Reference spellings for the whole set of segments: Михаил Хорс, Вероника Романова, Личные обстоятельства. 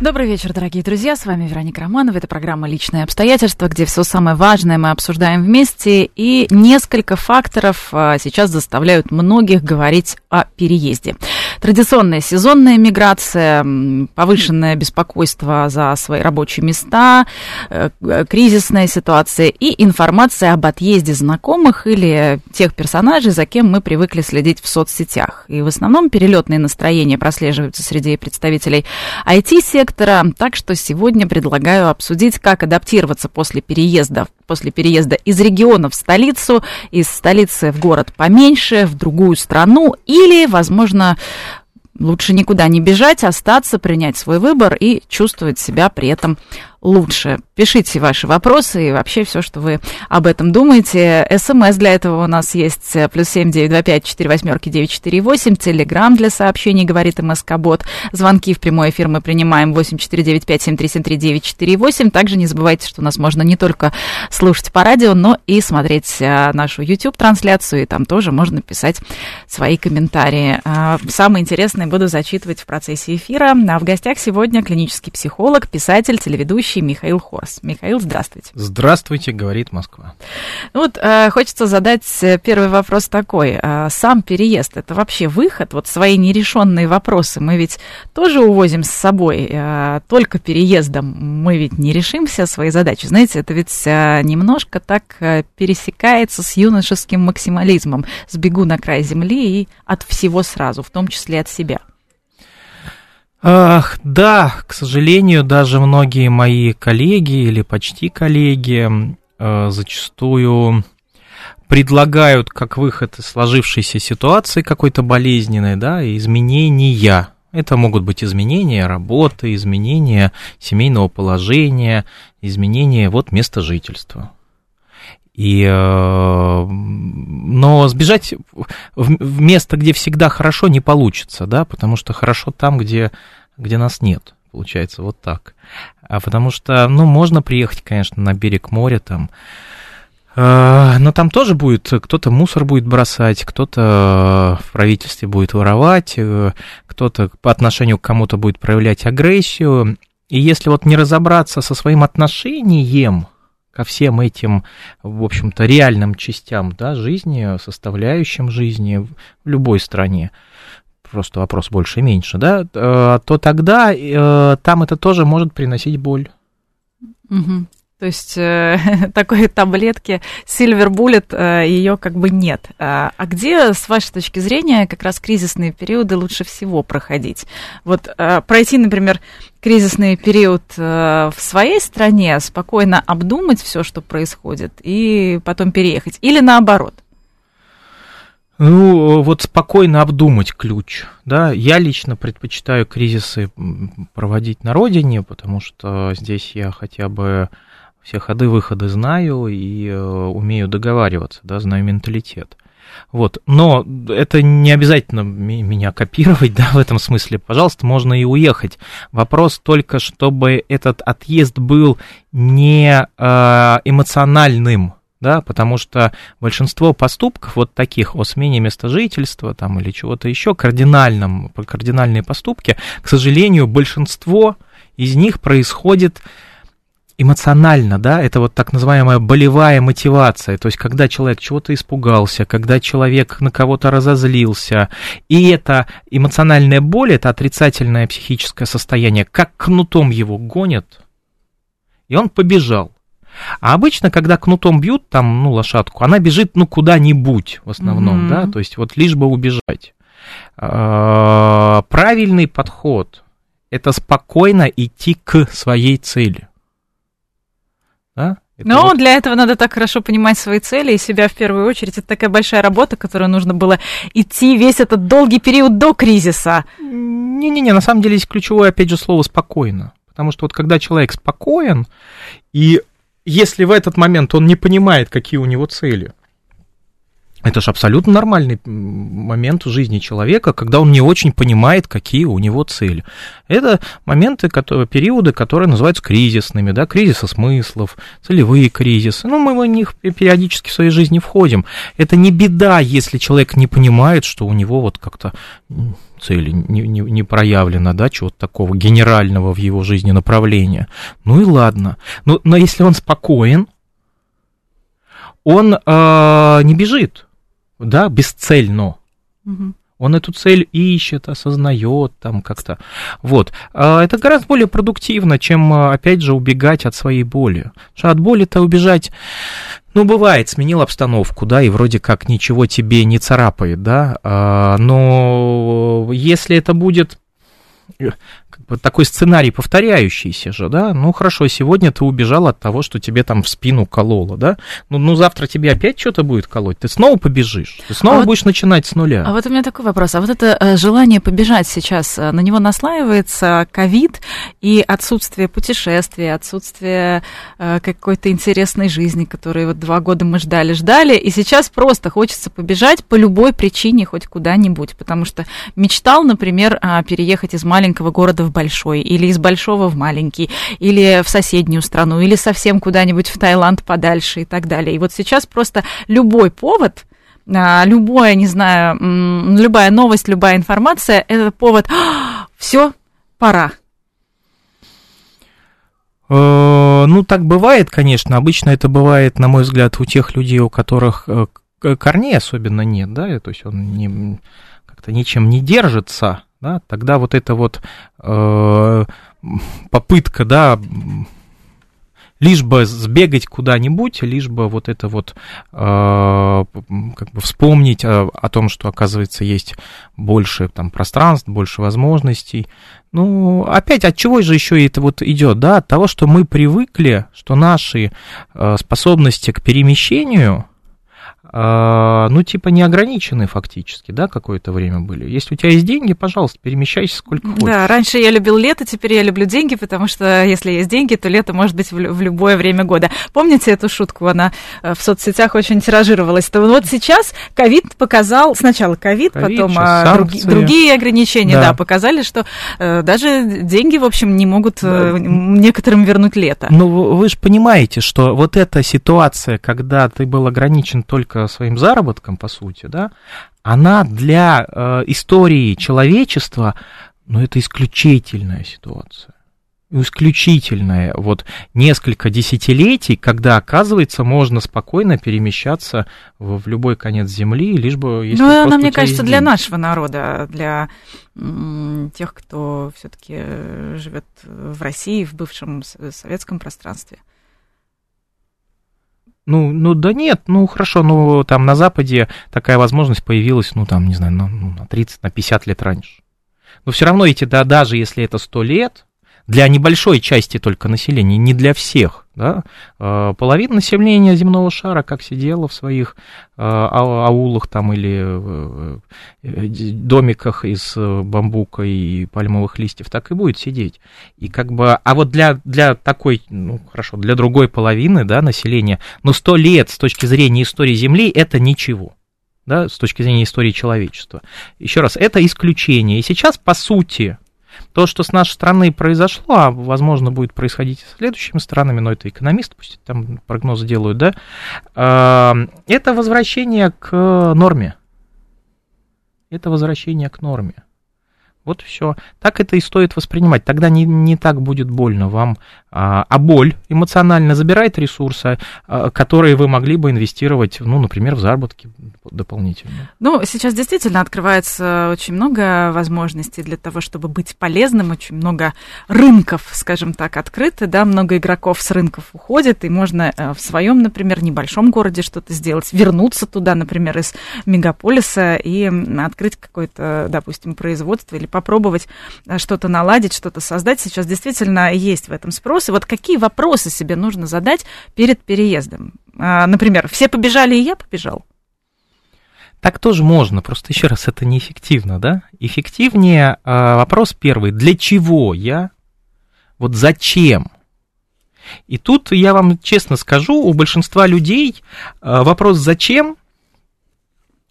Добрый вечер, дорогие друзья, с вами Вероника Романова, это программа «Личные обстоятельства», где все самое важное мы обсуждаем вместе, и несколько факторов сейчас заставляют многих говорить о переезде. Традиционная сезонная миграция, повышенное беспокойство за свои рабочие места, кризисная ситуация и информация об отъезде знакомых или тех персонажей, за кем мы привыкли следить в соцсетях. И в основном перелетные настроения прослеживаются среди представителей IT-сектора, так что сегодня предлагаю обсудить, как адаптироваться после переезда из региона в столицу, из столицы в город поменьше, в другую страну, или, возможно, лучше никуда не бежать, остаться, принять свой выбор и чувствовать себя при этом лучше. Пишите ваши вопросы и вообще все, что вы об этом думаете. СМС для этого у нас есть +7 925 48 948. Телеграм для сообщений, говорит МСК-бот. Звонки в прямой эфир мы принимаем 8495 7373948. Также не забывайте, что нас можно не только слушать по радио, но и смотреть нашу YouTube-трансляцию. И там тоже можно писать свои комментарии. Самые интересные буду зачитывать в процессе эфира. А в гостях сегодня клинический психолог, писатель, телеведущий Михаил Хорс. Михаил, здравствуйте. Здравствуйте, говорит Москва. Хочется задать первый вопрос такой. Сам переезд — это вообще выход? Вот свои нерешенные вопросы мы ведь тоже увозим с собой. Только переездом мы ведь не решимся свои задачи. Знаете, это ведь немножко так пересекается с юношеским максимализмом. Сбегу на край земли и от всего сразу, в том числе от себя. Да, к сожалению, даже многие мои коллеги или почти коллеги зачастую предлагают как выход из сложившейся ситуации какой-то болезненной, да, изменения. Это могут быть изменения работы, изменения семейного положения, изменения места жительства. Но сбежать в место, где всегда хорошо, не получится, да, потому что хорошо там, где нас нет, получается вот так. Потому что, можно приехать, конечно, на берег моря там, но там тоже будет, кто-то мусор будет бросать, кто-то в правительстве будет воровать, кто-то по отношению к кому-то будет проявлять агрессию. И если не разобраться со своим отношением ко всем этим, в общем-то, реальным частям, да, жизни, составляющим жизни в любой стране, просто вопрос больше и меньше, да, то тогда там это тоже может приносить боль. Угу. То есть такой таблетки Silver Bullet ее нет. А где, с вашей точки зрения, как раз кризисные периоды лучше всего проходить? Пройти, например, кризисный период в своей стране, спокойно обдумать все, что происходит, и потом переехать, или наоборот? Спокойно обдумать ключ, да, я лично предпочитаю кризисы проводить на родине, потому что здесь я хотя бы все ходы-выходы знаю и умею договариваться, да, знаю менталитет. Но это не обязательно меня копировать, да, в этом смысле. Пожалуйста, можно и уехать. Вопрос только, чтобы этот отъезд был не эмоциональным, да, потому что большинство поступков таких о смене места жительства там, или чего-то еще, кардинальные поступки, к сожалению, большинство из них происходит эмоционально, да, это так называемая болевая мотивация, то есть когда человек чего-то испугался, когда человек на кого-то разозлился, и эта эмоциональная боль, это отрицательное психическое состояние, как кнутом его гонят, и он побежал. А обычно, когда кнутом бьют, там, лошадку, она бежит, куда-нибудь в основном, да, то есть лишь бы убежать. Правильный подход – это спокойно идти к своей цели. Да? Для этого надо так хорошо понимать свои цели и себя в первую очередь. Это такая большая работа, которую нужно было идти весь этот долгий период до кризиса. Не-не-не, на самом деле есть ключевое, опять же, слово «спокойно». Потому что когда человек спокоен, и если в этот момент он не понимает, какие у него цели, Это же абсолютно нормальный момент в жизни человека, когда он не очень понимает, какие у него цели. Это моменты, периоды, которые называются кризисными, да, кризисы смыслов, целевые кризисы. Ну, мы в них периодически в своей жизни входим. Это не беда, если человек не понимает, что у него вот как-то цели не проявлено, да, чего-то такого генерального в его жизни направления. Ну и ладно. Но если он спокоен, он не бежит. Да, бесцельно. Угу. Он эту цель ищет, осознает там как-то. Вот. Это гораздо более продуктивно, чем, опять же, убегать от своей боли. Потому что от боли-то убежать, ну, бывает, сменил обстановку, да, и вроде как ничего тебе не царапает, да. Но если это будет такой сценарий повторяющийся же, да, ну хорошо, сегодня ты убежал от того, что тебе там в спину кололо, да, ну завтра тебе опять что-то будет колоть, ты снова побежишь, ты снова будешь начинать с нуля. А вот у меня такой вопрос, а вот это желание побежать сейчас, на него наслаивается ковид и отсутствие путешествий, отсутствие какой-то интересной жизни, которую вот 2 года мы ждали, и сейчас просто хочется побежать по любой причине хоть куда-нибудь, потому что мечтал, например, переехать из маленького города в большой, или из большого в маленький, или в соседнюю страну, или совсем куда-нибудь в Таиланд подальше и так далее. И вот сейчас просто любой повод, любое, не знаю, любая новость, любая информация, это повод, все, пора. Ну, так бывает, конечно. Обычно это бывает, на мой взгляд, у тех людей, у которых корней особенно нет, да, то есть он как-то ничем не держится. Да, тогда вот эта вот попытка, да, лишь бы сбегать куда-нибудь, лишь бы вот это вот как бы вспомнить о том, что, оказывается, есть больше там пространств, больше возможностей. Ну, опять, от чего же еще это вот идет, да, от того, что мы привыкли, что наши способности к перемещению, ну, типа, неограниченные фактически, да, какое-то время были. Если у тебя есть деньги, пожалуйста, перемещайся сколько хочешь. Да, раньше я любил лето, теперь я люблю деньги, потому что если есть деньги, то лето может быть в любое время года. Помните эту шутку? Она в соцсетях очень тиражировалась. То вот сейчас ковид показал, сначала ковид, потом другие ограничения, да, показали, что даже деньги, в общем, не могут некоторым вернуть лето. Ну, вы же понимаете, что вот эта ситуация, когда ты был ограничен только своим заработком, по сути, да, она для истории человечества, ну, это исключительная ситуация. Исключительная. Вот несколько десятилетий, когда, оказывается, можно спокойно перемещаться в любой конец Земли, лишь бы... Если ну, она, мне кажется, для нашего народа, для тех, кто все-таки живет в России, в бывшем советском пространстве. Ну, да нет, ну, хорошо, ну, там на Западе такая возможность появилась, ну, там, не знаю, на 30, на 50 лет раньше. Но все равно эти, да, даже если это 100 лет, для небольшой части только населения, не для всех, да, половина населения земного шара как сидела в своих аулах там или домиках из бамбука и пальмовых листьев, так и будет сидеть. И как бы, а вот для такой, ну хорошо, для другой половины, да, населения, ну 100 лет с точки зрения истории Земли это ничего. Да, с точки зрения истории человечества. Еще раз, это исключение. И сейчас, по сути, то, что с нашей страны произошло, а, возможно, будет происходить и с следующими странами, но это экономисты, пусть там прогнозы делают, да, это возвращение к норме. Это возвращение к норме. Вот все. Так это и стоит воспринимать. Тогда не так будет больно вам. А боль эмоционально забирает ресурсы, которые вы могли бы инвестировать, ну, например, в заработки дополнительно. Ну, сейчас действительно открывается очень много возможностей для того, чтобы быть полезным. Очень много рынков, скажем так, открыто, да, много игроков с рынков уходит, и можно в своем, например, небольшом городе что-то сделать, вернуться туда, например, из мегаполиса и открыть какое-то, допустим, производство или попробовать что-то наладить, что-то создать. Сейчас действительно есть в этом спрос. И вот какие вопросы себе нужно задать перед переездом? Например, все побежали, и я побежал. Так тоже можно, просто еще раз, это неэффективно, да? Эффективнее вопрос первый. Для чего я? Вот зачем? И тут я вам честно скажу, у большинства людей вопрос «зачем?»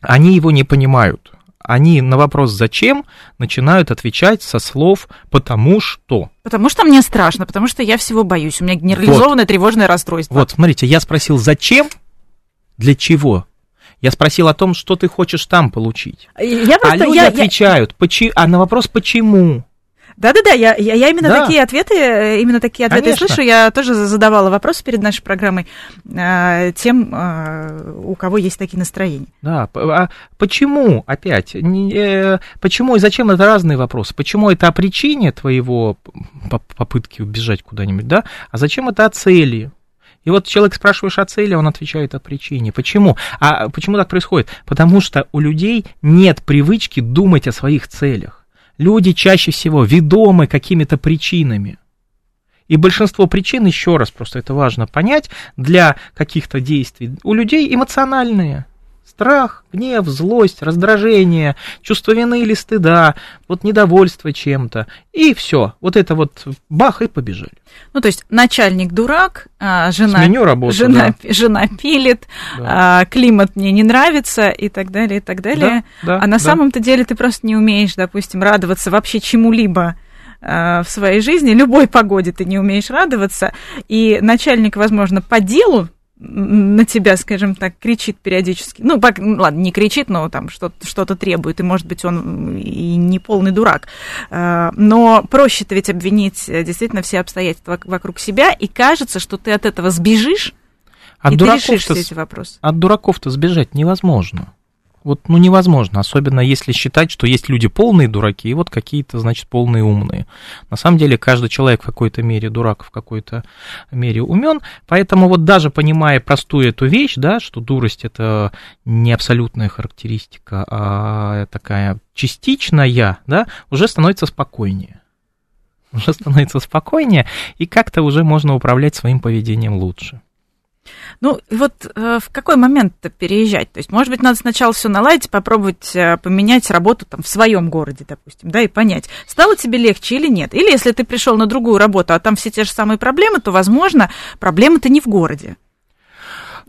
они его не понимают. Они на вопрос «зачем?» начинают отвечать со слов «потому что». Потому что мне страшно, потому что я всего боюсь. У меня генерализованное тревожное расстройство. Вот, смотрите, я спросил «зачем?» Для чего? Я спросил о том, что ты хочешь там получить. Люди отвечают. А на вопрос «почему?» Да-да-да, я именно, да. такие ответы слышу. Я тоже задавала вопросы перед нашей программой тем, у кого есть такие настроения. Да, а почему опять? Почему и зачем — это разные вопросы. Почему это о причине твоего попытки убежать куда-нибудь, да? А зачем это о цели? И вот человек спрашиваешь о цели, он отвечает о причине. Почему? А почему так происходит? Потому что у людей нет привычки думать о своих целях. Люди чаще всего ведомы какими-то причинами. И большинство причин, еще раз, просто это важно понять, для каких-то действий у людей эмоциональные. Страх, гнев, злость, раздражение, чувство вины или стыда, вот недовольство чем-то. И все. Вот это вот бах, и побежали. Ну, то есть начальник дурак, жена пилит, да. Климат мне не нравится и так далее, и так далее. Да, да, а на самом-то деле ты просто не умеешь, допустим, радоваться вообще чему-либо в своей жизни. Любой погоде ты не умеешь радоваться. И начальник, возможно, по делу, на тебя, скажем так, кричит периодически. Ну, ладно, не кричит, но там что-то требует, и, может быть, он и не полный дурак. Но проще-то ведь обвинить действительно все обстоятельства вокруг себя, и кажется, что ты от этого сбежишь, и ты решишь все эти вопросы. От дураков-то сбежать невозможно. Вот, невозможно, особенно если считать, что есть люди полные дураки, и вот какие-то, значит, полные умные. На самом деле, каждый человек в какой-то мере дурак, в какой-то мере умен, поэтому вот даже понимая простую эту вещь, да, что дурость — это не абсолютная характеристика, а такая частичная, да, уже становится спокойнее. Уже становится спокойнее, и как-то уже можно управлять своим поведением лучше. Ну, вот в какой момент-то переезжать? То есть, может быть, надо сначала все наладить, попробовать поменять работу там в своем городе, допустим, да, и понять, стало тебе легче или нет. Или если ты пришел на другую работу, а там все те же самые проблемы, то, возможно, проблема-то не в городе.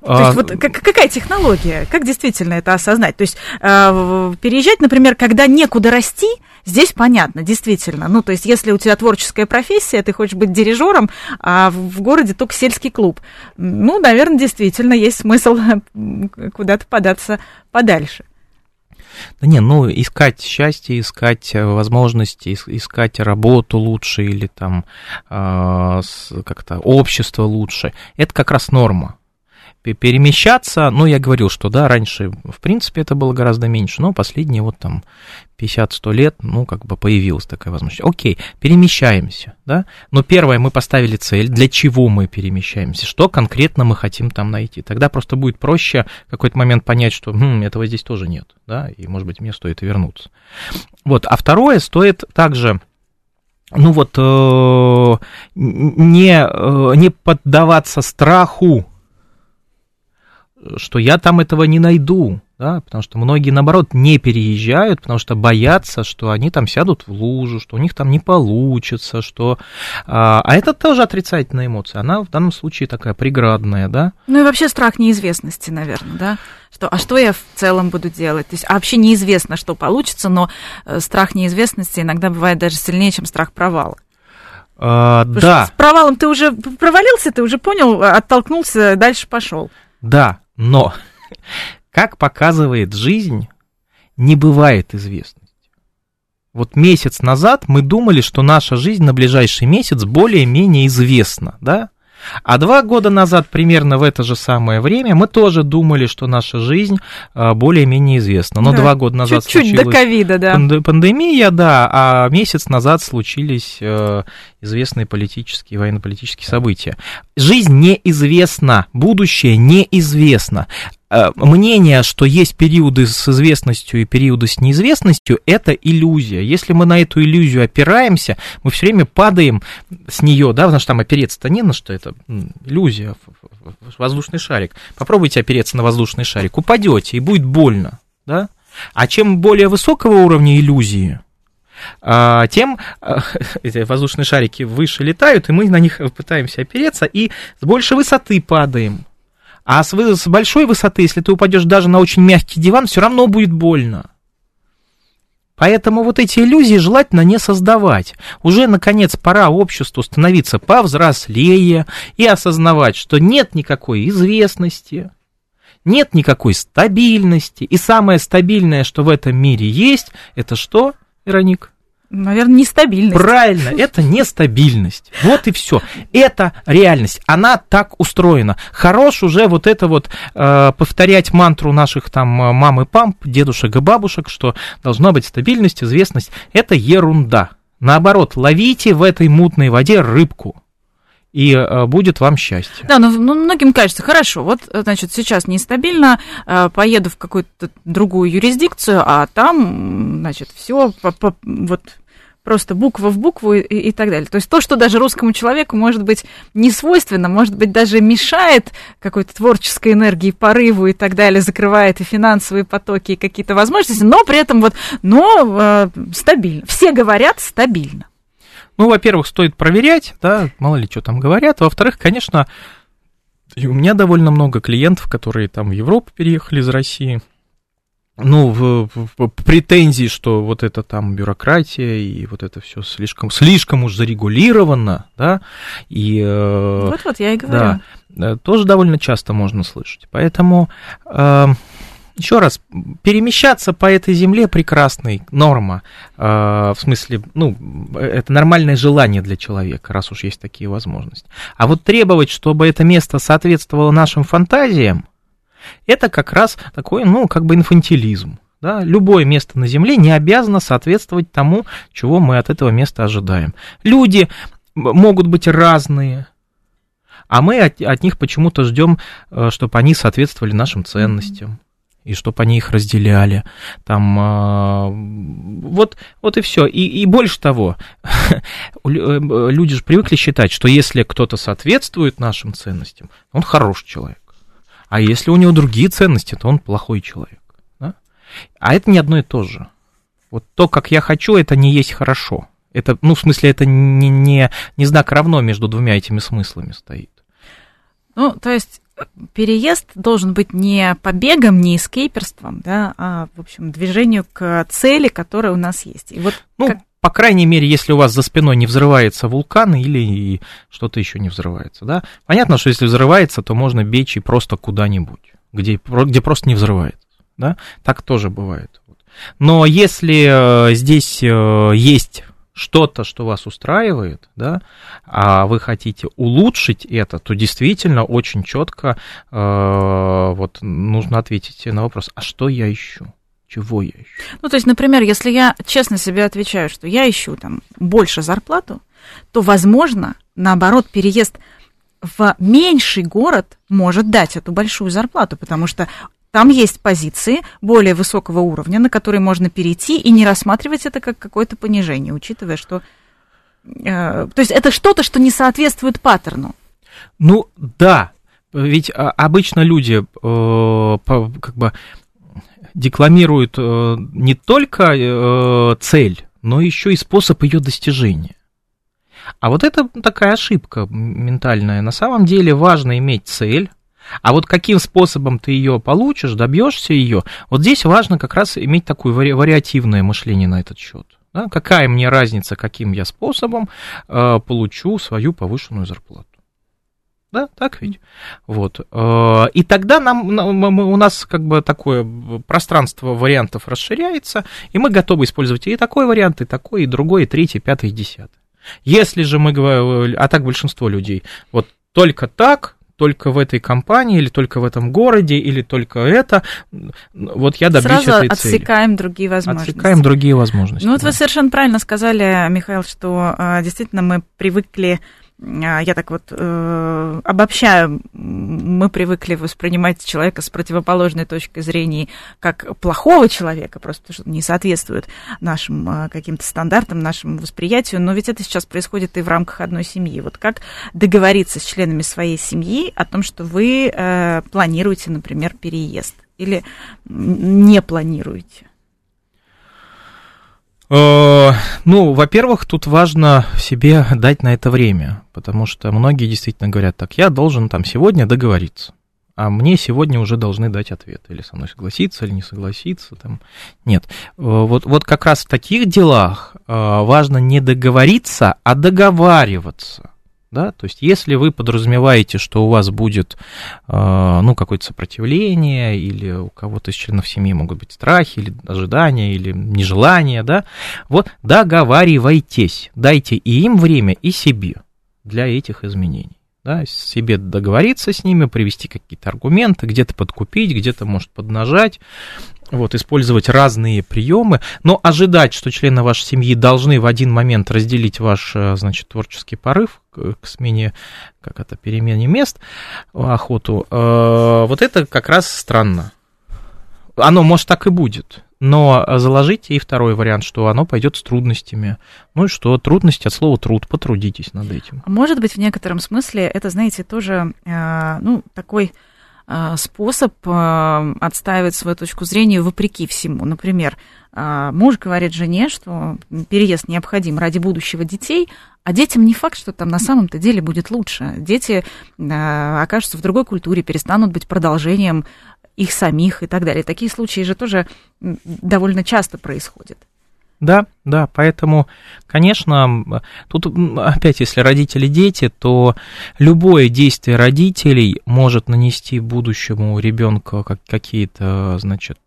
То есть, вот какая технология? Как действительно это осознать? То есть, переезжать, например, когда некуда расти, здесь понятно, действительно. Ну, то есть, если у тебя творческая профессия, ты хочешь быть дирижером, а в городе только сельский клуб. Ну, наверное, действительно есть смысл куда-то податься подальше. Да не, искать счастье, искать возможности, искать работу лучше или там как-то общество лучше. Это как раз норма. Перемещаться, я говорил, что да, раньше, в принципе, это было гораздо меньше, но последние 50-100 лет, появилась такая возможность. Окей, перемещаемся, да, но первое, мы поставили цель, для чего мы перемещаемся, что конкретно мы хотим там найти, тогда просто будет проще в какой-то момент понять, что этого здесь тоже нет, да, и, может быть, мне стоит вернуться. Вот, а второе, стоит также... не поддаваться страху, что я там этого не найду, да, потому что многие, наоборот, не переезжают, потому что боятся, что они там сядут в лужу, что у них там не получится, что... А это тоже отрицательная эмоция, она в данном случае такая преградная, да. Ну и вообще страх неизвестности, наверное, да, что я в целом буду делать, то есть вообще неизвестно, что получится, но страх неизвестности иногда бывает даже сильнее, чем страх провала. Да. С провалом ты уже провалился, ты уже понял, оттолкнулся, дальше пошел. Да, но, как показывает жизнь, не бывает известности. Вот месяц назад мы думали, что наша жизнь на ближайший месяц более-менее известна, да? А 2 года назад, примерно в это же самое время, мы тоже думали, что наша жизнь более-менее известна. Но да, 2 года назад случилась до ковида, да. Пандемия, да, а месяц назад случились известные политические, военно-политические события. Жизнь неизвестна, будущее неизвестно. Мнение, что есть периоды с известностью и периоды с неизвестностью, это иллюзия. Если мы на эту иллюзию опираемся, мы все время падаем с нее, да, потому что там опереться-то не на что, это иллюзия, воздушный шарик. Попробуйте опереться на воздушный шарик, упадете, и будет больно, да? А чем более высокого уровня иллюзии, тем эти воздушные шарики выше летают, и мы на них пытаемся опереться, и с большей высоты падаем. А с большой высоты, если ты упадешь даже на очень мягкий диван, все равно будет больно. Поэтому вот эти иллюзии желательно не создавать. Уже, наконец, пора обществу становиться повзрослее и осознавать, что нет никакой известности, нет никакой стабильности. И самое стабильное, что в этом мире есть, это что, Вероника? Наверное, нестабильность. Правильно, это нестабильность. Вот и все. Это реальность. Она так устроена. Хорош уже вот это вот повторять мантру наших там мам и пап, дедушек и бабушек, что должна быть стабильность, известность. Это ерунда. Наоборот, ловите в этой мутной воде рыбку. И будет вам счастье. Да, ну многим кажется, хорошо, вот, значит, сейчас нестабильно, поеду в какую-то другую юрисдикцию, а там, значит, все вот просто буква в букву и так далее. То есть то, что даже русскому человеку, может быть, не свойственно, может быть, даже мешает какой-то творческой энергии, порыву и так далее, закрывает и финансовые потоки, и какие-то возможности, но при этом вот, стабильно. Все говорят стабильно. Ну, во-первых, стоит проверять, да, мало ли что там говорят. Во-вторых, конечно, и у меня довольно много клиентов, которые там в Европу переехали из России. Претензии, что вот это там бюрократия и вот это все слишком уж зарегулировано, да. И, вот я и говорю. Да, тоже довольно часто можно слышать. Поэтому, еще раз, перемещаться по этой земле прекрасная норма, в смысле, это нормальное желание для человека, раз уж есть такие возможности. А вот требовать, чтобы это место соответствовало нашим фантазиям, это как раз такой, инфантилизм. Да? Любое место на земле не обязано соответствовать тому, чего мы от этого места ожидаем. Люди могут быть разные, а мы от них почему-то ждем, чтобы они соответствовали нашим ценностям. И чтобы они их разделяли. Вот и все. И больше того, люди же привыкли считать, что если кто-то соответствует нашим ценностям, он хороший человек. А если у него другие ценности, то он плохой человек. Да? А это не одно и то же. Вот то, как я хочу, это не есть хорошо. Это, это не знак равно между двумя этими смыслами стоит. То есть... Переезд должен быть не побегом, не эскейперством, да, а, в общем, движению к цели, которая у нас есть. И вот по крайней мере, если у вас за спиной не взрывается вулкан или что-то еще не взрывается, да. Понятно, что если взрывается, то можно бечь и просто куда-нибудь, где просто не взрывается, да. Так тоже бывает. Но если здесь есть... что-то, что вас устраивает, да, а вы хотите улучшить это, то действительно очень четко нужно ответить на вопрос, а что я ищу, чего я ищу? То есть, например, если я честно себе отвечаю, что я ищу там больше зарплату, то, возможно, наоборот, переезд в меньший город может дать эту большую зарплату, потому что там есть позиции более высокого уровня, на которые можно перейти и не рассматривать это как какое-то понижение, учитывая, что... то есть это что-то, что не соответствует паттерну. Да, ведь обычно люди декламируют не только цель, но еще и способ ее достижения. А вот это такая ошибка ментальная. На самом деле важно иметь цель, а вот каким способом ты ее получишь, добьешься ее, вот здесь важно как раз иметь такое вариативное мышление на этот счет. Да? Какая мне разница, каким я способом получу свою повышенную зарплату? Да, так ведь? Вот. И тогда у нас такое пространство вариантов расширяется, и мы готовы использовать и такой вариант, и такой, и другой, и третий, и пятый, и десятый. Если же мы говорим, а так большинство людей, вот только так, только в этой компании, или только в этом городе, или только это, вот я добьюсь этой цели. Сразу отсекаем другие возможности. Да. Вы совершенно правильно сказали, Михаил, что действительно мы привыкли, я так вот обобщаю, мы привыкли воспринимать человека с противоположной точки зрения как плохого человека, просто потому что не соответствует нашим каким-то стандартам, нашему восприятию, но ведь это сейчас происходит и в рамках одной семьи. Вот как договориться с членами своей семьи о том, что вы планируете, например, переезд или не планируете? Во-первых, тут важно себе дать на это время, потому что многие действительно говорят так, я должен там сегодня договориться. а мне сегодня уже должны дать ответ, или со мной согласиться, или не согласиться, там, нет. Вот как раз в таких делах важно не договориться, а договариваться, да, то есть если вы подразумеваете, что у вас будет, ну, какое-то сопротивление, или у кого-то из членов семьи могут быть страхи, или ожидания, или нежелания, да, вот договаривайтесь, дайте и им время, и себе для этих изменений. Да, себе договориться с ними, привести какие-то аргументы, где-то подкупить, где-то, может, поднажать, вот, использовать разные приемы, но ожидать, что члены вашей семьи должны в один момент разделить ваш, значит, творческий порыв к смене, как это, перемене мест, охоту, вот это как раз странно. Оно, может, так и будет, но заложите и второй вариант, что оно пойдет с трудностями. Ну и что, трудности от слова труд, потрудитесь над этим. Может быть, в некотором смысле это, знаете, тоже, ну, такой способ отстаивать свою точку зрения вопреки всему. Например, муж говорит жене, что переезд необходим ради будущего детей, а детям не факт, что там на самом-то деле будет лучше. Дети окажутся в другой культуре, перестанут быть продолжением их самих и так далее. Такие случаи же тоже довольно часто происходят. Да, да, поэтому, конечно, тут опять, если родители дети, то любое действие родителей может нанести будущему ребенку какие-то, значит,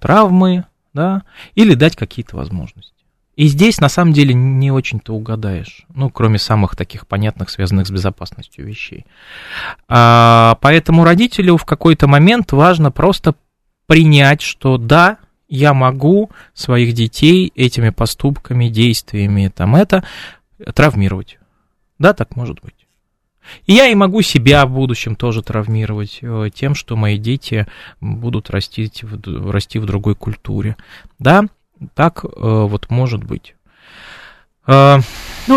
травмы, да, или дать какие-то возможности. И здесь, на самом деле, не очень-то угадаешь, ну, кроме самых таких понятных, связанных с безопасностью вещей. Поэтому родителю в какой-то момент важно просто принять, что да, я могу своих детей этими поступками, действиями, там, это, травмировать. Да, так может быть. И я и могу себя в будущем тоже травмировать тем, что мои дети будут расти в другой культуре, да. Так вот может быть. Ну,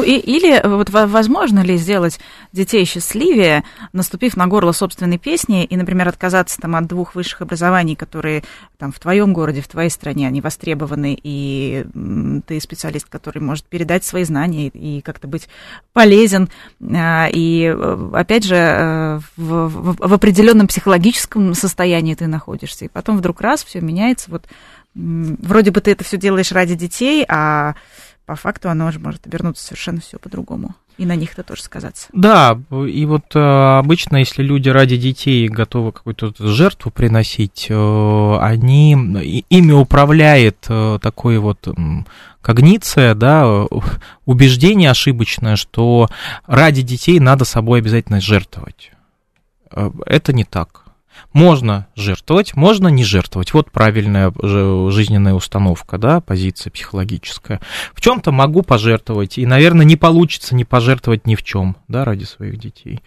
или вот возможно ли сделать детей счастливее, наступив на горло собственной песни и, например, отказаться там от двух высших образований, которые там в твоем городе, в твоей стране, они востребованы, и ты специалист, который может передать свои знания и как-то быть полезен. И, опять же, в определенном психологическом состоянии ты находишься, и потом вдруг раз все меняется, вот. Вроде бы ты это все делаешь ради детей, а по факту оно же может обернуться совершенно все по-другому. И на них это тоже сказаться. Да, и вот обычно, если люди ради детей готовы какую-то жертву приносить, ими управляет такой вот когниция, да, убеждение ошибочное, что ради детей надо собой обязательно жертвовать. Это не так. Можно жертвовать, можно не жертвовать. Вот правильная жизненная установка, да, позиция психологическая. В чем-то могу пожертвовать, и, наверное, не получится не пожертвовать ни в чем, да, ради своих детей.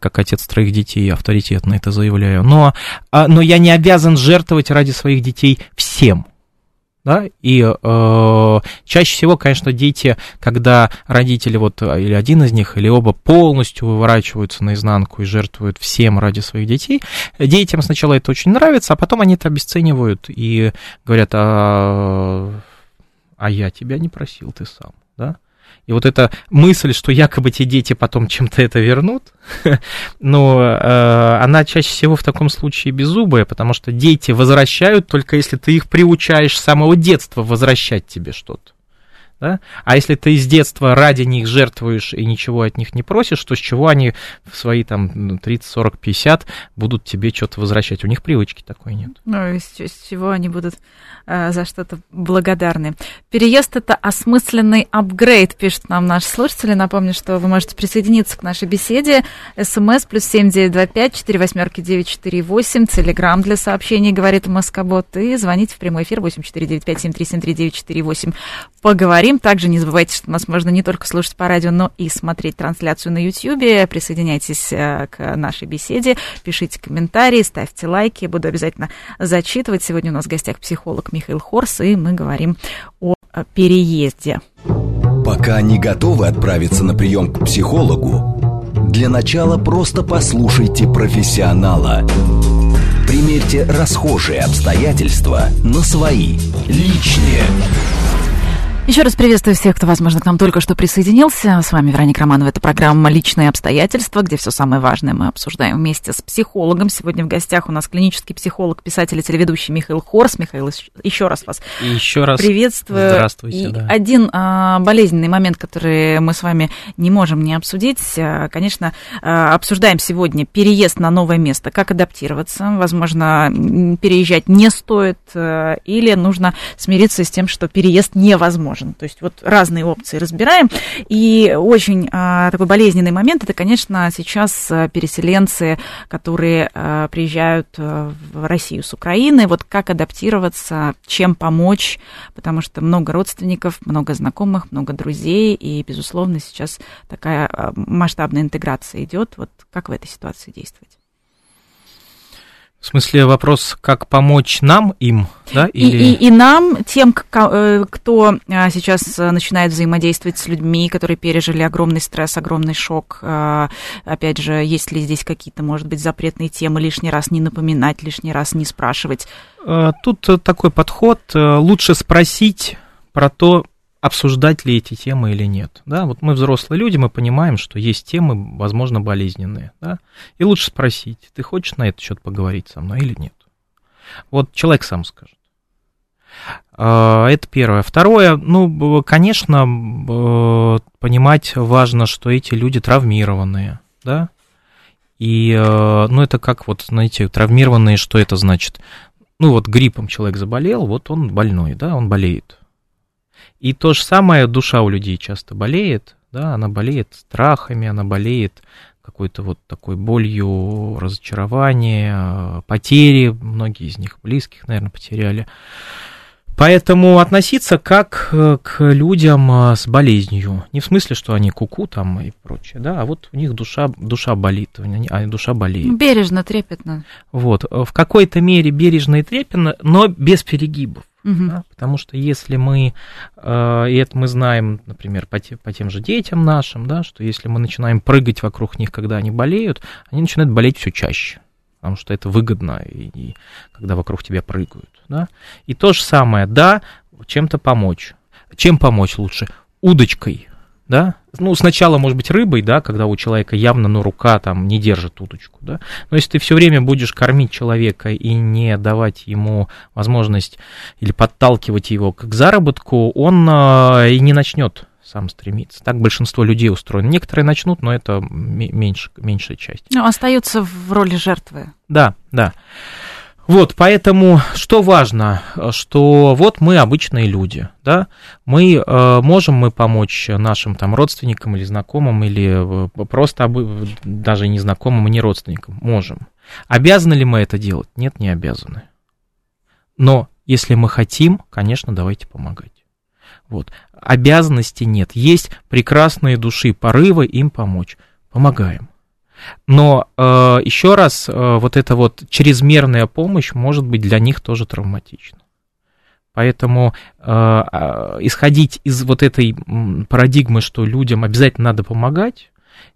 Как отец троих детей, авторитетно это заявляю. Но я не обязан жертвовать ради своих детей всем. Да? И чаще всего, конечно, дети, когда родители, вот, или один из них, или оба полностью выворачиваются наизнанку и жертвуют всем ради своих детей, детям сначала это очень нравится, а потом они это обесценивают и говорят, а я тебя не просил, ты сам, да? И вот эта мысль, что якобы те дети потом чем-то это вернут, но она чаще всего в таком случае беззубая, потому что дети возвращают только если ты их приучаешь с самого детства возвращать тебе что-то. Да? А если ты с детства ради них жертвуешь и ничего от них не просишь, то с чего они в свои там 30, 40, 50 будут тебе что-то возвращать? У них привычки такой нет. Ну, и с чего они будут за что-то благодарны? Переезд – это осмысленный апгрейд, пишут нам наши слушатели. Напомню, что вы можете присоединиться к нашей беседе. СМС +7 925 489 48. Телеграм для сообщений, говорит Москобот. И звоните в прямой эфир 8495 7373948. Поговорим. Также не забывайте, что нас можно не только слушать по радио, но и смотреть трансляцию на YouTube. Присоединяйтесь к нашей беседе, пишите комментарии, ставьте лайки. Буду обязательно зачитывать. Сегодня у нас в гостях психолог Михаил Хорс, и мы говорим о переезде. Пока не готовы отправиться на прием к психологу, для начала просто послушайте профессионала. Примерьте расхожие обстоятельства на свои, личные. Еще раз приветствую всех, кто, возможно, к нам только что присоединился. С вами Вероника Романова. Это программа «Личные обстоятельства», где все самое важное мы обсуждаем вместе с психологом. Сегодня в гостях у нас клинический психолог, писатель и телеведущий Михаил Хорс. Михаил, еще раз вас приветствую. Здравствуйте. Да. Один болезненный момент, который мы с вами не можем не обсудить. Конечно, обсуждаем сегодня переезд на новое место. Как адаптироваться? Возможно, переезжать не стоит или нужно смириться с тем, что переезд невозможен. То есть вот разные опции разбираем. И очень такой болезненный момент, это, конечно, сейчас переселенцы, которые приезжают в Россию с Украины. Вот как адаптироваться, чем помочь, потому что много родственников, много знакомых, много друзей. И, безусловно, сейчас такая масштабная интеграция идет. Вот как в этой ситуации действовать? В смысле вопрос, как помочь нам, им, да? Или... И нам, тем, кто сейчас начинает взаимодействовать с людьми, которые пережили огромный стресс, огромный шок. Опять же, есть ли здесь какие-то, может быть, запретные темы, лишний раз не напоминать, лишний раз не спрашивать? Тут такой подход. Лучше спросить про то, обсуждать ли эти темы или нет. Да? Вот мы взрослые люди, мы понимаем, что есть темы, возможно, болезненные. Да? И лучше спросить, ты хочешь на этот счет поговорить со мной или нет? Вот человек сам скажет. Это первое. Второе, ну, конечно, понимать важно, что эти люди травмированные, да? И, ну, это как, вот, знаете, травмированные, что это значит? Ну, вот гриппом человек заболел, вот он больной, да, он болеет. И то же самое душа у людей часто болеет, да, она болеет страхами, она болеет какой-то вот такой болью, разочарование, потери, многие из них близких, наверное, потеряли. Поэтому относиться как к людям с болезнью, не в смысле, что они куку там и прочее, да, а вот у них душа болит, а душа болеет. Бережно, трепетно. Вот, в какой-то мере бережно и трепетно, но без перегибов. Да, потому что если мы, и это мы знаем, например, по тем же детям нашим, да, что если мы начинаем прыгать вокруг них, когда они болеют, они начинают болеть все чаще, потому что это выгодно, и когда вокруг тебя прыгают. Да. И то же самое, да, чем-то помочь. Чем помочь лучше? Удочкой. Да? Ну, сначала, может быть, рыбой, да, когда у человека явно, ну, рука там не держит удочку, да. Но если ты все время будешь кормить человека и не давать ему возможность или подталкивать его к заработку, он и не начнет сам стремиться. Так большинство людей устроено. Некоторые начнут, но это меньшая часть. Ну, остаются в роли жертвы. Да, да. Вот, поэтому что важно, что вот мы обычные люди, да, мы можем мы помочь нашим там родственникам или знакомым, или просто даже не знакомым и не родственникам, можем. Обязаны ли мы это делать? Нет, не обязаны. Но если мы хотим, конечно, давайте помогать. Вот, обязанности нет, есть прекрасные души, порывы им помочь, помогаем. Но еще раз, вот эта вот чрезмерная помощь может быть для них тоже травматична. Поэтому исходить из вот этой парадигмы, что людям обязательно надо помогать,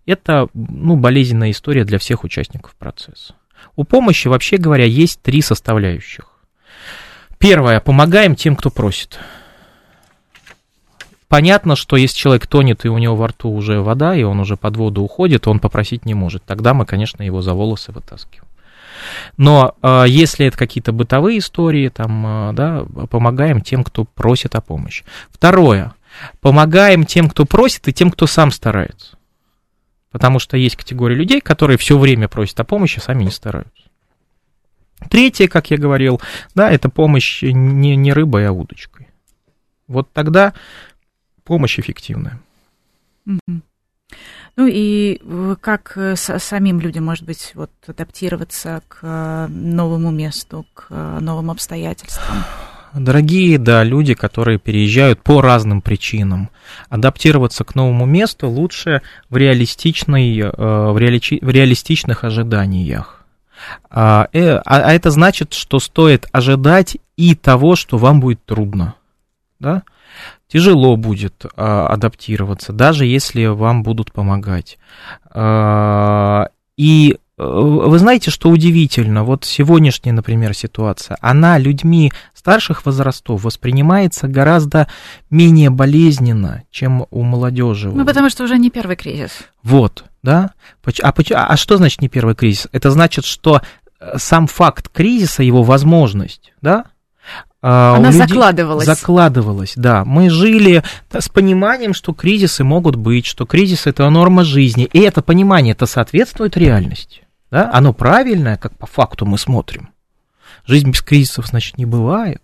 это, ну, болезненная история для всех участников процесса. У помощи, вообще говоря, есть три составляющих. Первое, помогаем тем, кто просит. Понятно, что если человек тонет, и у него во рту уже вода, и он уже под воду уходит, он попросить не может. Тогда мы, конечно, его за волосы вытаскиваем. Но если это какие-то бытовые истории, там, да, помогаем тем, кто просит о помощи. Второе. Помогаем тем, кто просит, и тем, кто сам старается. Потому что есть категория людей, которые все время просят о помощи, а сами не стараются. Третье, как я говорил, да, это помощь не рыбой, а удочкой. Вот тогда... Помощь эффективная. Ну и как самим людям, может быть, вот, адаптироваться к новому месту, к новым обстоятельствам? Дорогие, да, люди, которые переезжают по разным причинам, адаптироваться к новому месту лучше в реалистичных ожиданиях. А это значит, что стоит ожидать и того, что вам будет трудно. Да? Тяжело будет адаптироваться, даже если вам будут помогать. И Вы знаете, что удивительно, вот сегодняшняя, например, ситуация, она людьми старших возрастов воспринимается гораздо менее болезненно, чем у молодежи. Ну, потому что уже не первый кризис. Вот, да. А что значит не первый кризис? Это значит, что сам факт кризиса, его возможность, да, она закладывалась. Закладывалась, да. Мы жили с пониманием, что кризисы могут быть, что кризис – это норма жизни. И это понимание, это соответствует реальности. Да? Оно правильное, как по факту мы смотрим. Жизнь без кризисов, значит, не бывает.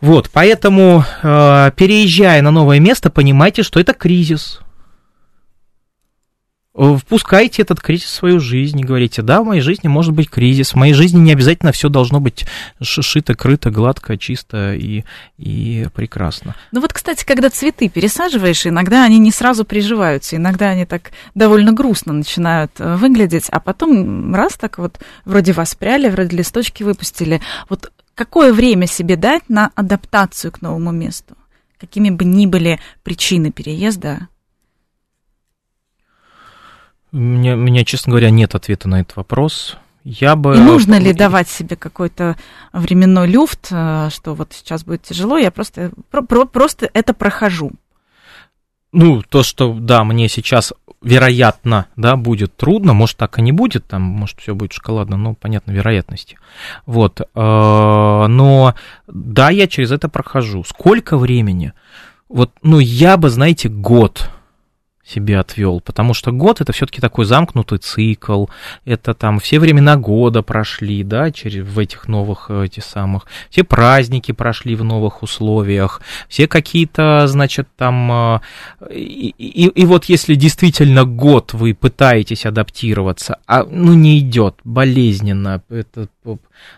Вот, поэтому, переезжая на новое место, понимайте, что это кризис. Впускайте этот кризис в свою жизнь и говорите, да, в моей жизни может быть кризис, в моей жизни не обязательно все должно быть шито, крыто, гладко, чисто и прекрасно. Ну вот, кстати, когда цветы пересаживаешь, иногда они не сразу приживаются, иногда они так довольно грустно начинают выглядеть, а потом раз так вот вроде воспряли, вроде листочки выпустили. Вот какое время себе дать на адаптацию к новому месту? Какими бы ни были причины переезда? У меня, честно говоря, нет ответа на этот вопрос. И нужно ли давать себе какой-то временной люфт, что вот сейчас будет тяжело, я просто это прохожу? Ну, то, что, да, мне сейчас, вероятно, да, будет трудно, может, так и не будет, там, может, все будет шоколадно, но, понятно, вероятности. Вот, но, да, я через это прохожу. Сколько времени? Вот, ну, я бы, знаете, год себе отвел, потому что год — это все-таки такой замкнутый цикл, это там все времена года прошли, да, в этих новых, все праздники прошли в новых условиях, все какие-то, значит, там, и вот если действительно год вы пытаетесь адаптироваться, а, ну, не идет, болезненно, это,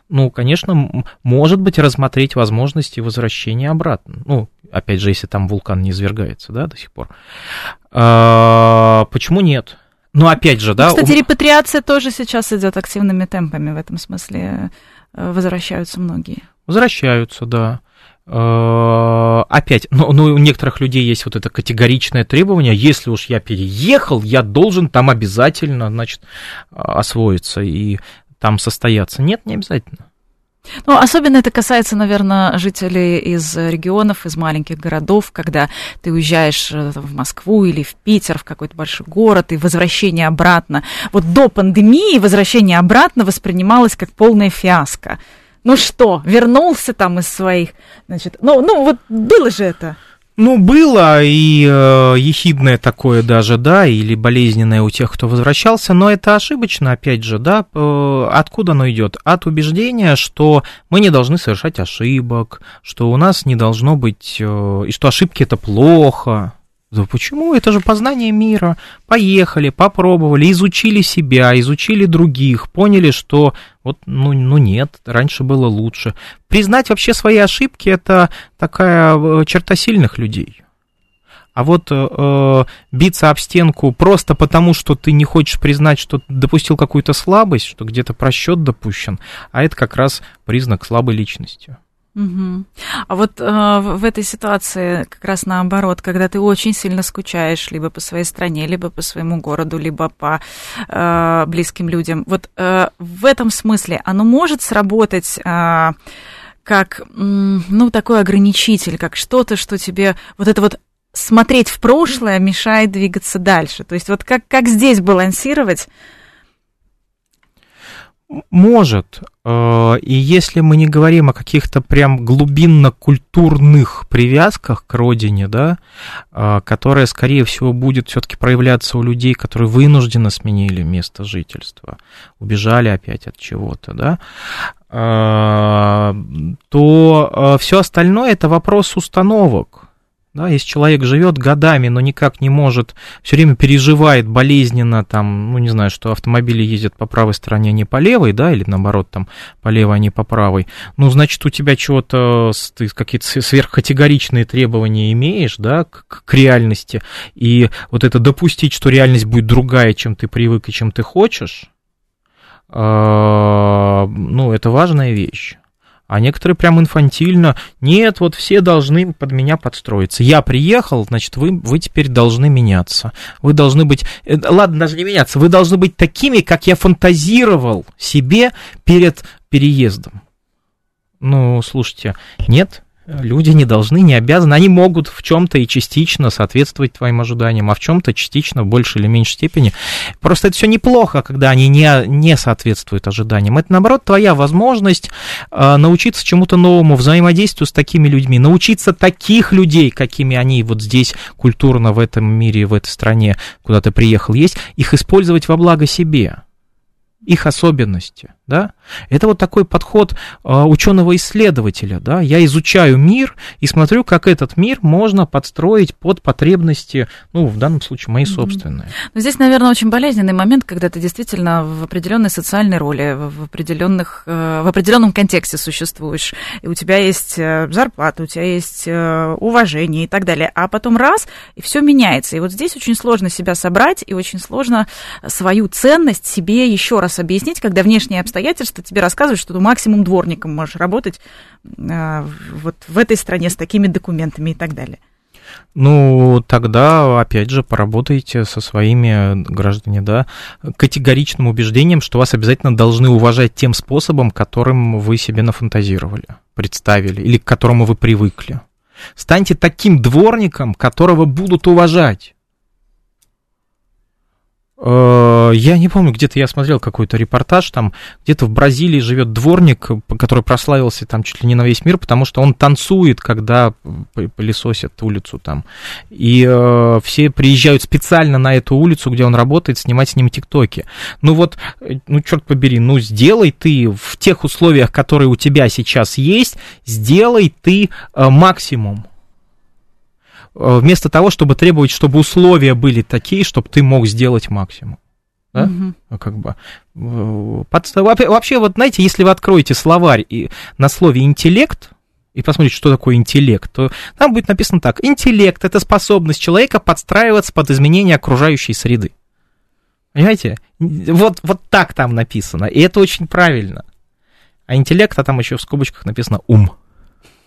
ну, конечно, может быть, рассмотреть возможности возвращения обратно, ну, опять же, если там вулкан не извергается, да, до сих пор. Почему нет? Ну, опять же, да. Кстати, репатриация тоже сейчас идет активными темпами, в этом смысле возвращаются многие. Возвращаются, да. Опять, ну, у некоторых людей есть вот это категоричное требование, если уж я переехал, я должен там обязательно, значит, освоиться и там состояться. Нет, не обязательно. Ну, особенно это касается, наверное, жителей из регионов, из маленьких городов, когда ты уезжаешь в Москву или в Питер, в какой-то большой город, и возвращение обратно. Вот до пандемии возвращение обратно воспринималось как полная фиаско. Ну что, вернулся там из своих, значит, ну вот было же это. Ну, было и ехидное такое даже, да, или болезненное у тех, кто возвращался, но это ошибочно, опять же, да, откуда оно идет? От убеждения, что мы не должны совершать ошибок, что у нас не должно быть, и что ошибки – это плохо. Да почему? Это же познание мира. Поехали, попробовали, изучили себя, изучили других, поняли, что вот, ну нет, раньше было лучше. Признать вообще свои ошибки – это такая черта сильных людей. А вот биться об стенку просто потому, что ты не хочешь признать, что допустил какую-то слабость, что где-то просчет допущен, а это как раз признак слабой личности. Угу. А вот в этой ситуации как раз наоборот, когда ты очень сильно скучаешь либо по своей стране, либо по своему городу, либо по близким людям, вот в этом смысле оно может сработать как, ну, такой ограничитель, как что-то, что тебе вот это вот смотреть в прошлое мешает двигаться дальше. То есть вот как здесь балансировать? Может, и если мы не говорим о каких-то прям глубинно-культурных привязках к родине, да, которая, скорее всего, будет все-таки проявляться у людей, которые вынужденно сменили место жительства, убежали опять от чего-то, да, то все остальное – это вопрос установок. Да, если человек живет годами, но никак не может, все время переживает болезненно, там, ну, не знаю, что автомобили ездят по правой стороне, а не по левой, да, или наоборот, там, по левой, а не по правой, ну, значит, у тебя чего-то, ты какие-то сверхкатегоричные требования имеешь, да, к реальности, и вот это допустить, что реальность будет другая, чем ты привык и чем ты хочешь, ну, это важная вещь. а некоторые прям инфантильно, нет, вот все должны под меня подстроиться. Я приехал, значит, вы теперь должны меняться. Вы должны быть, ладно, даже не меняться, вы должны быть такими, как я фантазировал себе перед переездом. Ну, слушайте, нет, люди не должны, не обязаны. Они могут в чем-то и частично соответствовать твоим ожиданиям, а в чем-то частично в большей или меньшей степени. Просто это все неплохо, когда они не соответствуют ожиданиям. Это, наоборот, твоя возможность научиться чему-то новому, взаимодействию с такими людьми, научиться таких людей, какими они вот здесь культурно в этом мире, в этой стране, куда ты приехал, есть, их использовать во благо себе. Их особенности, да, это вот такой подход ученого-исследователя, да, я изучаю мир и смотрю, как этот мир можно подстроить под потребности, ну, в данном случае, мои собственные. Но здесь, наверное, очень болезненный момент, когда ты действительно в определенной социальной роли, в определенном контексте существуешь, и у тебя есть зарплата, у тебя есть уважение и так далее, а потом раз, и все меняется, и вот здесь очень сложно себя собрать, и очень сложно свою ценность себе еще раз объяснить, когда внешние обстоятельства тебе рассказывают, что ты максимум дворником можешь работать вот в этой стране с такими документами и так далее. Ну, тогда, опять же, поработайте со своими гражданами, да, категоричным убеждением, что вас обязательно должны уважать тем способом, которым вы себе нафантазировали, представили, или к которому вы привыкли. Станьте таким дворником, которого будут уважать. Я не помню, где-то я смотрел какой-то репортаж, там где-то в Бразилии живет дворник, который прославился там чуть ли не на весь мир, потому что он танцует, когда пылесосят улицу там. И все приезжают специально на эту улицу, где он работает, снимать с ним тиктоки. Ну вот, ну черт побери, ну сделай ты в тех условиях, которые у тебя сейчас есть, сделай ты максимум. Вместо того, чтобы требовать, чтобы условия были такие, чтобы ты мог сделать максимум. Да? Угу. Как бы. Вообще, вот знаете, если вы откроете словарь на слове «интеллект», и посмотрите, что такое интеллект, то там будет написано так. Интеллект – это способность человека подстраиваться под изменения окружающей среды. Понимаете? Вот так там написано, и это очень правильно. А интеллект, а там еще в скобочках написано «ум».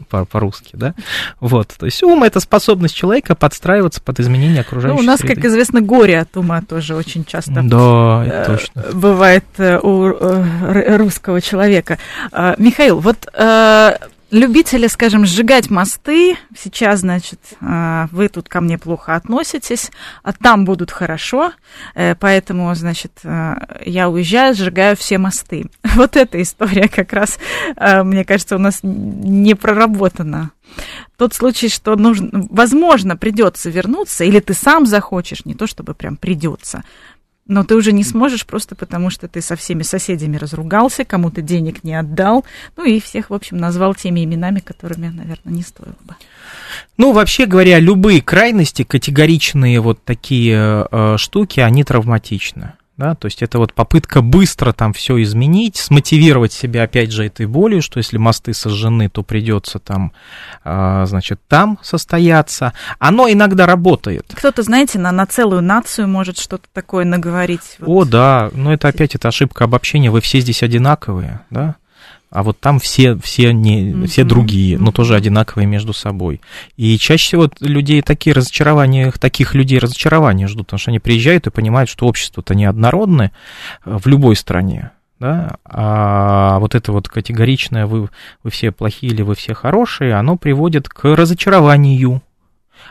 По-русски, да? Вот. То есть ум — это способность человека подстраиваться под изменения окружающей среды. У нас, как известно, горе от ума тоже очень часто бывает у русского человека. Михаил, вот любители, скажем, сжигать мосты, сейчас, значит, вы тут ко мне плохо относитесь, а там будут хорошо, поэтому, значит, я уезжаю, сжигаю все мосты. Вот эта история как раз, мне кажется, у нас не проработана. Тот случай, что нужно, возможно, придется вернуться, или ты сам захочешь, не то чтобы прям придется. Но ты уже не сможешь просто потому, что ты со всеми соседями разругался, кому-то денег не отдал, ну и всех, в общем, назвал теми именами, которыми, наверное, не стоило бы. Ну, вообще говоря, любые крайности, категоричные вот такие штуки, они травматичны. Да, то есть это вот попытка быстро там все изменить, смотивировать себя опять же этой болью, что если мосты сожжены, то придется там, значит, там состояться. Оно иногда работает. Кто-то, знаете, на целую нацию может что-то такое наговорить. Вот. О, да, но это опять это ошибка обобщения, вы все здесь одинаковые, да? А вот там все другие, но тоже одинаковые между собой. И чаще всего людей таких людей разочарования ждут, потому что они приезжают и понимают, что общество-то неоднородное в любой стране. Да? А вот это вот категоричное «вы все плохие» или «вы все хорошие», оно приводит к разочарованию.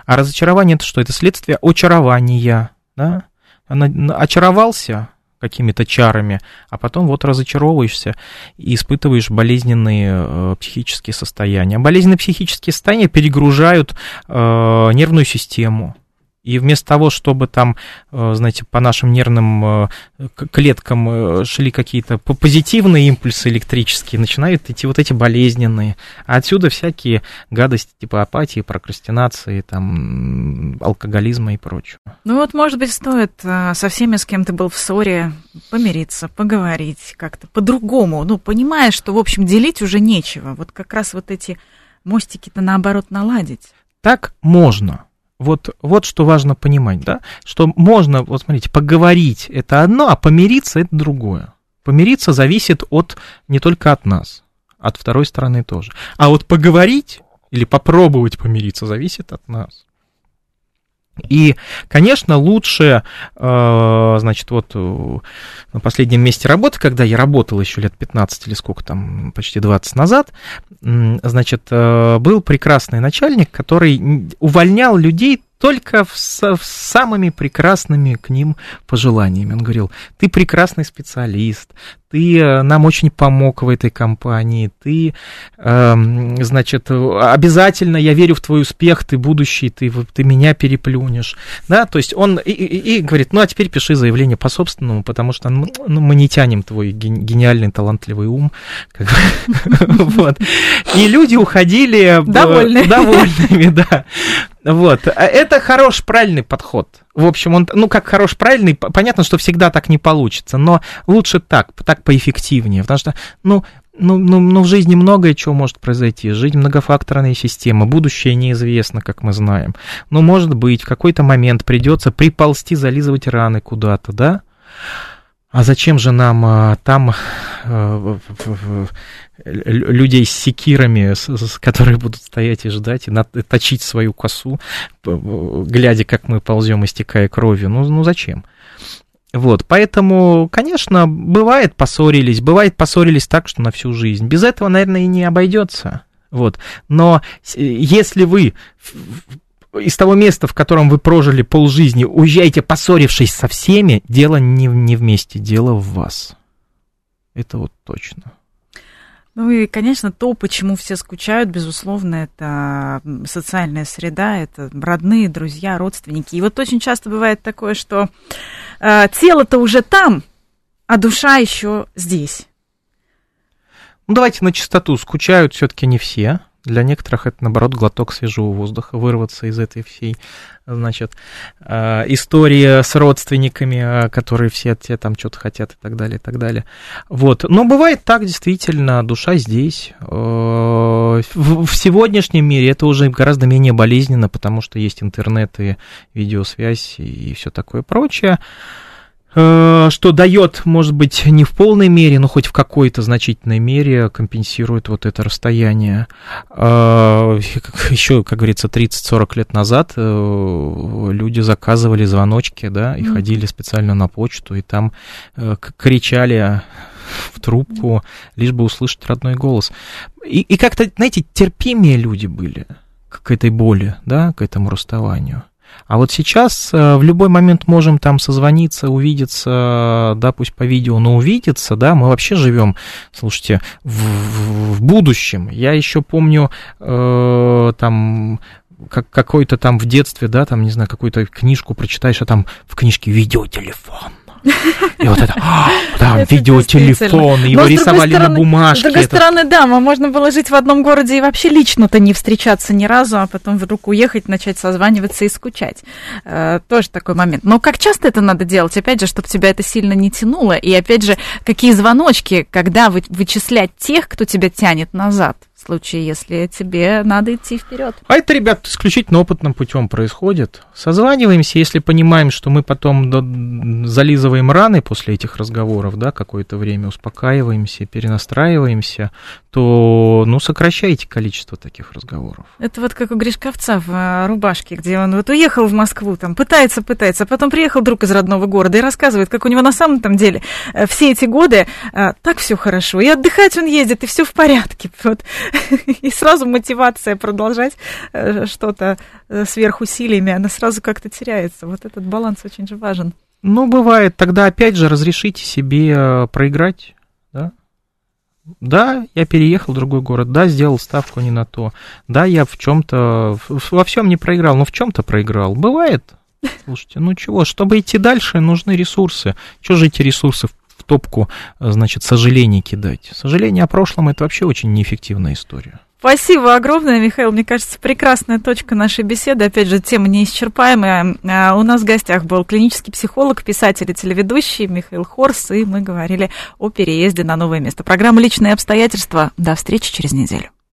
А разочарование – это что? Это следствие очарования. Да? Очаровался какими-то чарами, а потом вот разочаровываешься и испытываешь болезненные психические состояния. Болезненные психические состояния перегружают нервную систему. И вместо того, чтобы там, знаете, по нашим нервным клеткам шли какие-то позитивные импульсы электрические, начинают идти вот эти болезненные. А отсюда всякие гадости типа апатии, прокрастинации, там, алкоголизма и прочего. Ну вот, может быть, стоит со всеми, с кем ты был в ссоре, помириться, поговорить как-то по-другому. Ну, понимая, что, в общем, делить уже нечего. Вот как раз вот эти мостики-то, наоборот, наладить. Так можно. Вот что важно понимать, да, что можно, вот смотрите, поговорить – это одно, а помириться – это другое. Помириться зависит не только от нас, от второй стороны тоже. А вот поговорить или попробовать помириться зависит от нас. И, конечно, лучше, значит, вот на последнем месте работы, когда я работал еще лет 15 или сколько там, почти 20 назад, значит, был прекрасный начальник, который увольнял людей только с самыми прекрасными к ним пожеланиями. Он говорил: ты прекрасный специалист, ты нам очень помог в этой компании, ты, значит, обязательно я верю в твой успех, ты будущий, ты меня переплюнешь. Да, то есть он и говорит: ну, а теперь пиши заявление по собственному, потому что мы не тянем твой гениальный, талантливый ум. И люди уходили довольными, да. Вот, это хороший, правильный подход. В общем, он, ну, как хороший, правильный, понятно, что всегда так не получится, но лучше так поэффективнее, потому что, в жизни многое чего может произойти. Жизнь — многофакторная система, будущее неизвестно, как мы знаем. Но, может быть, в какой-то момент придется приползти, зализывать раны куда-то, да? А зачем же нам там людей с секирами, которые будут стоять и ждать, и точить свою косу, глядя, как мы ползем, истекая кровью? Ну зачем? Вот, поэтому, конечно, бывает поссорились так, что на всю жизнь. Без этого, наверное, и не обойдется. Вот, но если вы из того места, в котором вы прожили полжизни, уезжайте, поссорившись со всеми, дело не вместе, дело в вас. Это вот точно. Ну и, конечно, то, почему все скучают, безусловно, это социальная среда, это родные, друзья, родственники. И вот очень часто бывает такое, что тело-то уже там, а душа еще здесь. Ну давайте начистоту, скучают все-таки не все. Для некоторых это, наоборот, глоток свежего воздуха, вырваться из этой всей, значит, истории с родственниками, которые все от тебя там что-то хотят и так далее, и так далее. Вот. Но бывает так, действительно, душа здесь. В сегодняшнем мире это уже гораздо менее болезненно, потому что есть интернет и видеосвязь и все такое прочее, что дает, может быть, не в полной мере, но хоть в какой-то значительной мере компенсирует вот это расстояние. Еще, как говорится, 30-40 лет назад люди заказывали звоночки, да, и ходили специально на почту, и там кричали в трубку, лишь бы услышать родной голос. И как-то, знаете, терпимее люди были к этой боли, да, к этому расставанию. А вот сейчас в любой момент можем там созвониться, увидеться, да, пусть по видео, но увидеться, да, мы вообще живем, слушайте, в будущем. Я еще помню, там, какой-то там в детстве, да, там, не знаю, какую-то книжку прочитаешь, а там в книжке «Видеотелефон». И вот это, да, видеотелефон, его рисовали на бумажке. С другой стороны, да, можно было жить в одном городе и вообще лично-то не встречаться ни разу, а потом вдруг уехать, начать созваниваться и скучать. Тоже такой момент. Но как часто это надо делать? Опять же, чтобы тебя это сильно не тянуло. И опять же, какие звоночки, когда вычислять тех, кто тебя тянет назад? В случае, если тебе надо идти вперед. А это, ребят, исключительно опытным путем происходит. Созваниваемся, если понимаем, что мы потом зализываем раны после этих разговоров, да, какое-то время успокаиваемся, перенастраиваемся, то, сокращайте количество таких разговоров. Это вот как у Гришковца в «Рубашке», где он вот уехал в Москву, там пытается, а потом приехал друг из родного города и рассказывает, как у него на самом там деле все эти годы так все хорошо, и отдыхать он ездит, и все в порядке, вот. И сразу мотивация продолжать что-то сверхусилиями, она сразу как-то теряется. Вот этот баланс очень же важен. Бывает. Тогда, опять же, разрешите себе проиграть, да? Да, я переехал в другой город, да, сделал ставку не на то, да, я в чем-то, во всем не проиграл, но в чем-то проиграл. Бывает. Слушайте, чтобы идти дальше, нужны ресурсы. Чего же эти ресурсы в топку, значит, сожалений кидать. Сожаление о прошлом — это вообще очень неэффективная история. Спасибо огромное, Михаил. Мне кажется, прекрасная точка нашей беседы. Опять же, тема неисчерпаемая. У нас в гостях был клинический психолог, писатель и телеведущий Михаил Хорс, и мы говорили о переезде на новое место. Программа «Личные обстоятельства». До встречи через неделю.